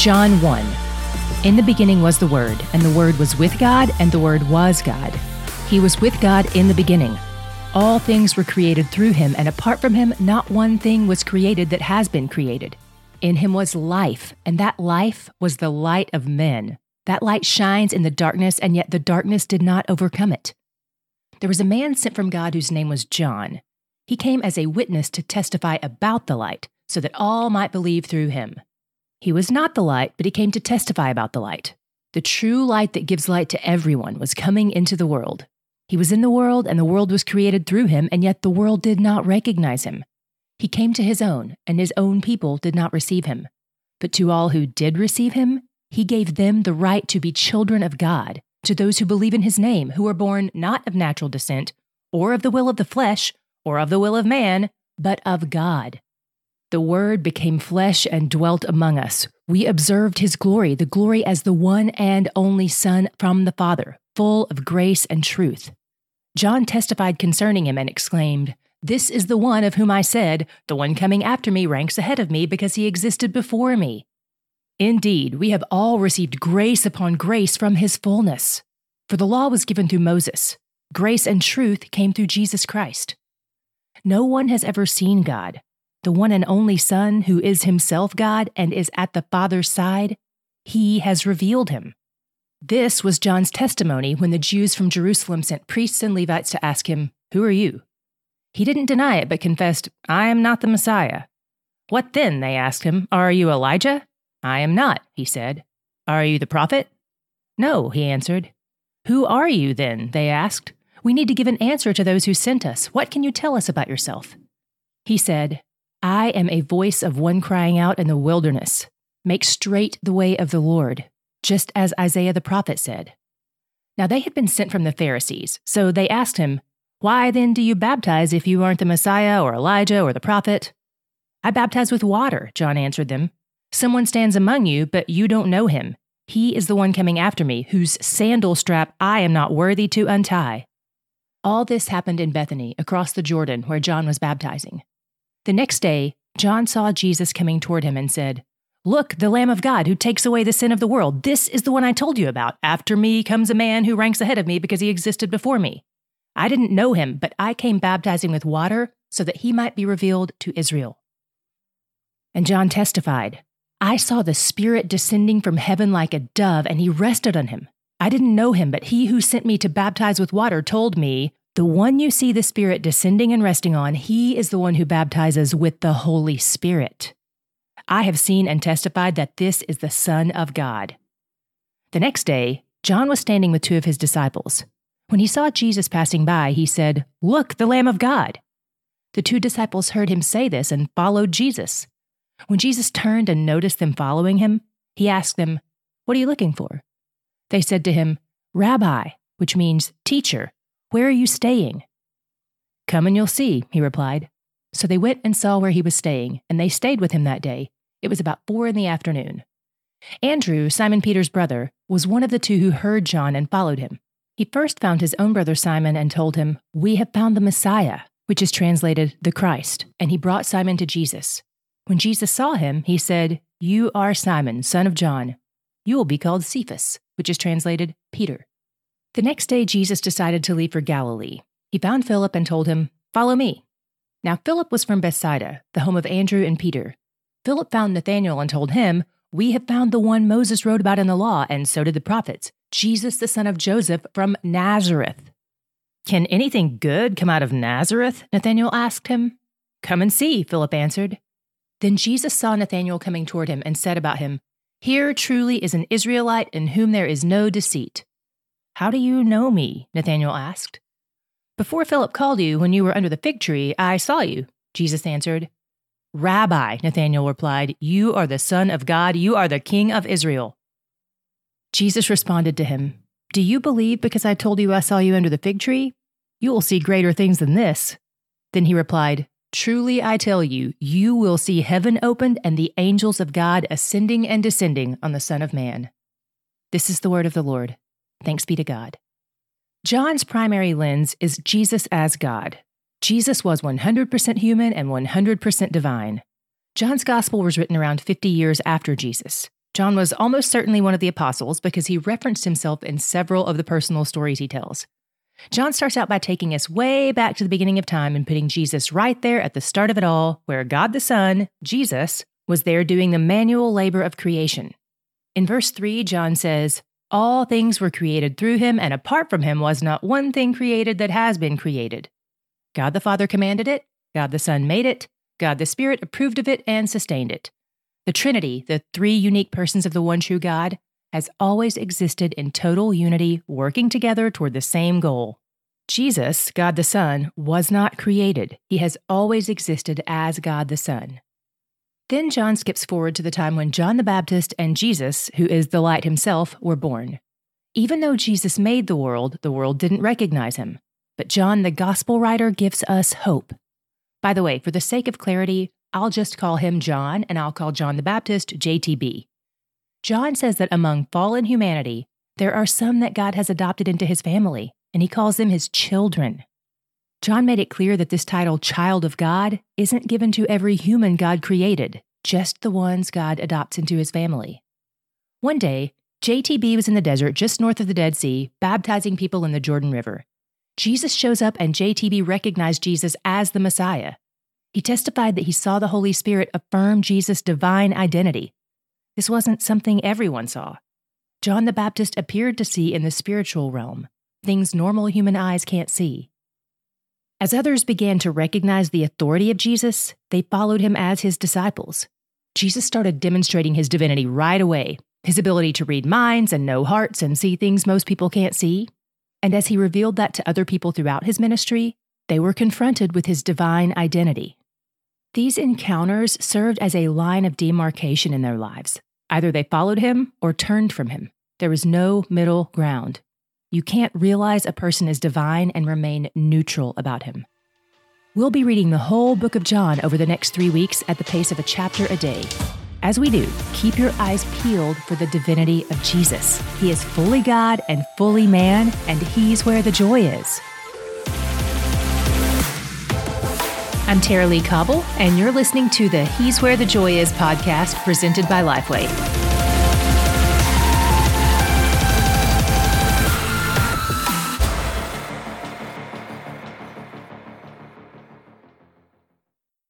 John 1. In the beginning was the Word, and the Word was with God, and the Word was God. He was with God in the beginning. All things were created through him, and apart from him, not one thing was created that has been created. In him was life, and that life was the light of men. That light shines in the darkness, and yet the darkness did not overcome it. There was a man sent from God whose name was John. He came as a witness to testify about the light, so that all might believe through him. He was not the light, but he came to testify about the light. The true light that gives light to everyone was coming into the world. He was in the world, and the world was created through him, and yet the world did not recognize him. He came to his own, and his own people did not receive him. But to all who did receive him, he gave them the right to be children of God, to those who believe in his name, who are born not of natural descent, or of the will of the flesh, or of the will of man, but of God. The Word became flesh and dwelt among us. We observed his glory, the glory as the one and only Son from the Father, full of grace and truth. John testified concerning him and exclaimed, "This is the one of whom I said, 'The one coming after me ranks ahead of me because he existed before me.'" Indeed, we have all received grace upon grace from his fullness. For the law was given through Moses. Grace and truth came through Jesus Christ. No one has ever seen God. The one and only Son, who is himself God and is at the Father's side, he has revealed him. This was John's testimony when the Jews from Jerusalem sent priests and Levites to ask him, "Who are you?" He didn't deny it, but confessed, "I am not the Messiah." "What then?" they asked him. "Are you Elijah?" "I am not," he said. "Are you the prophet?" "No," he answered. "Who are you then?" they asked. "We need to give an answer to those who sent us. What can you tell us about yourself?" He said, "I am a voice of one crying out in the wilderness, 'Make straight the way of the Lord,' just as Isaiah the prophet said." Now they had been sent from the Pharisees, so they asked him, "Why then do you baptize if you aren't the Messiah or Elijah or the prophet?" "I baptize with water," John answered them. "Someone stands among you, but you don't know him. He is the one coming after me, whose sandal strap I am not worthy to untie." All this happened in Bethany, across the Jordan, where John was baptizing. The next day, John saw Jesus coming toward him and said, "Look, the Lamb of God who takes away the sin of the world. This is the one I told you about. After me comes a man who ranks ahead of me because he existed before me. I didn't know him, but I came baptizing with water so that he might be revealed to Israel." And John testified, "I saw the Spirit descending from heaven like a dove, and he rested on him. I didn't know him, but he who sent me to baptize with water told me, 'The one you see the Spirit descending and resting on, he is the one who baptizes with the Holy Spirit.' I have seen and testified that this is the Son of God." The next day, John was standing with two of his disciples. When he saw Jesus passing by, he said, "Look, the Lamb of God." The two disciples heard him say this and followed Jesus. When Jesus turned and noticed them following him, he asked them, "What are you looking for?" They said to him, "Rabbi," which means teacher, "where are you staying?" "Come and you'll see," he replied. So they went and saw where he was staying, and they stayed with him that day. It was about 4 p.m. Andrew, Simon Peter's brother, was one of the two who heard John and followed him. He first found his own brother Simon and told him, "We have found the Messiah," which is translated the Christ, and he brought Simon to Jesus. When Jesus saw him, he said, "You are Simon, son of John. You will be called Cephas," which is translated Peter. The next day, Jesus decided to leave for Galilee. He found Philip and told him, "Follow me." Now Philip was from Bethsaida, the home of Andrew and Peter. Philip found Nathanael and told him, "We have found the one Moses wrote about in the law, and so did the prophets, Jesus the son of Joseph from Nazareth." "Can anything good come out of Nazareth?" Nathanael asked him. "Come and see," Philip answered. Then Jesus saw Nathanael coming toward him and said about him, "Here truly is an Israelite in whom there is no deceit." "How do you know me?" Nathanael asked. "Before Philip called you, when you were under the fig tree, I saw you," Jesus answered. "Rabbi," Nathanael replied, "you are the Son of God. You are the King of Israel." Jesus responded to him, "Do you believe because I told you I saw you under the fig tree? You will see greater things than this." Then he replied, "Truly I tell you, you will see heaven opened and the angels of God ascending and descending on the Son of Man." This is the word of the Lord. Thanks be to God. John's primary lens is Jesus as God. Jesus was 100% human and 100% divine. John's gospel was written around 50 years after Jesus. John was almost certainly one of the apostles because he referenced himself in several of the personal stories he tells. John starts out by taking us way back to the beginning of time and putting Jesus right there at the start of it all, where God the Son, Jesus, was there doing the manual labor of creation. In verse 3, John says, "All things were created through him, and apart from him was not one thing created that has been created. God the Father commanded it, God the Son made it, God the Spirit approved of it and sustained it." The Trinity, the three unique persons of the one true God, has always existed in total unity, working together toward the same goal. Jesus, God the Son, was not created. He has always existed as God the Son. Then John skips forward to the time when John the Baptist and Jesus, who is the light himself, were born. Even though Jesus made the world didn't recognize him. But John, the gospel writer, gives us hope. By the way, for the sake of clarity, I'll just call him John, and I'll call John the Baptist JTB. John says that among fallen humanity, there are some that God has adopted into his family, and he calls them his children. John made it clear that this title, Child of God, isn't given to every human God created, just the ones God adopts into his family. One day, JTB was in the desert just north of the Dead Sea, baptizing people in the Jordan River. Jesus shows up, and JTB recognized Jesus as the Messiah. He testified that he saw the Holy Spirit affirm Jesus' divine identity. This wasn't something everyone saw. John the Baptist appeared to see in the spiritual realm, things normal human eyes can't see. As others began to recognize the authority of Jesus, they followed him as his disciples. Jesus started demonstrating his divinity right away, his ability to read minds and know hearts and see things most people can't see. And as he revealed that to other people throughout his ministry, they were confronted with his divine identity. These encounters served as a line of demarcation in their lives. Either they followed him or turned from him. There was no middle ground. You can't realize a person is divine and remain neutral about him. We'll be reading the whole book of John over the next 3 weeks at the pace of a chapter a day. As we do, keep your eyes peeled for the divinity of Jesus. He is fully God and fully man, and he's where the joy is. I'm Tara Lee Cobble, and you're listening to the He's Where the Joy Is podcast presented by Lifeway.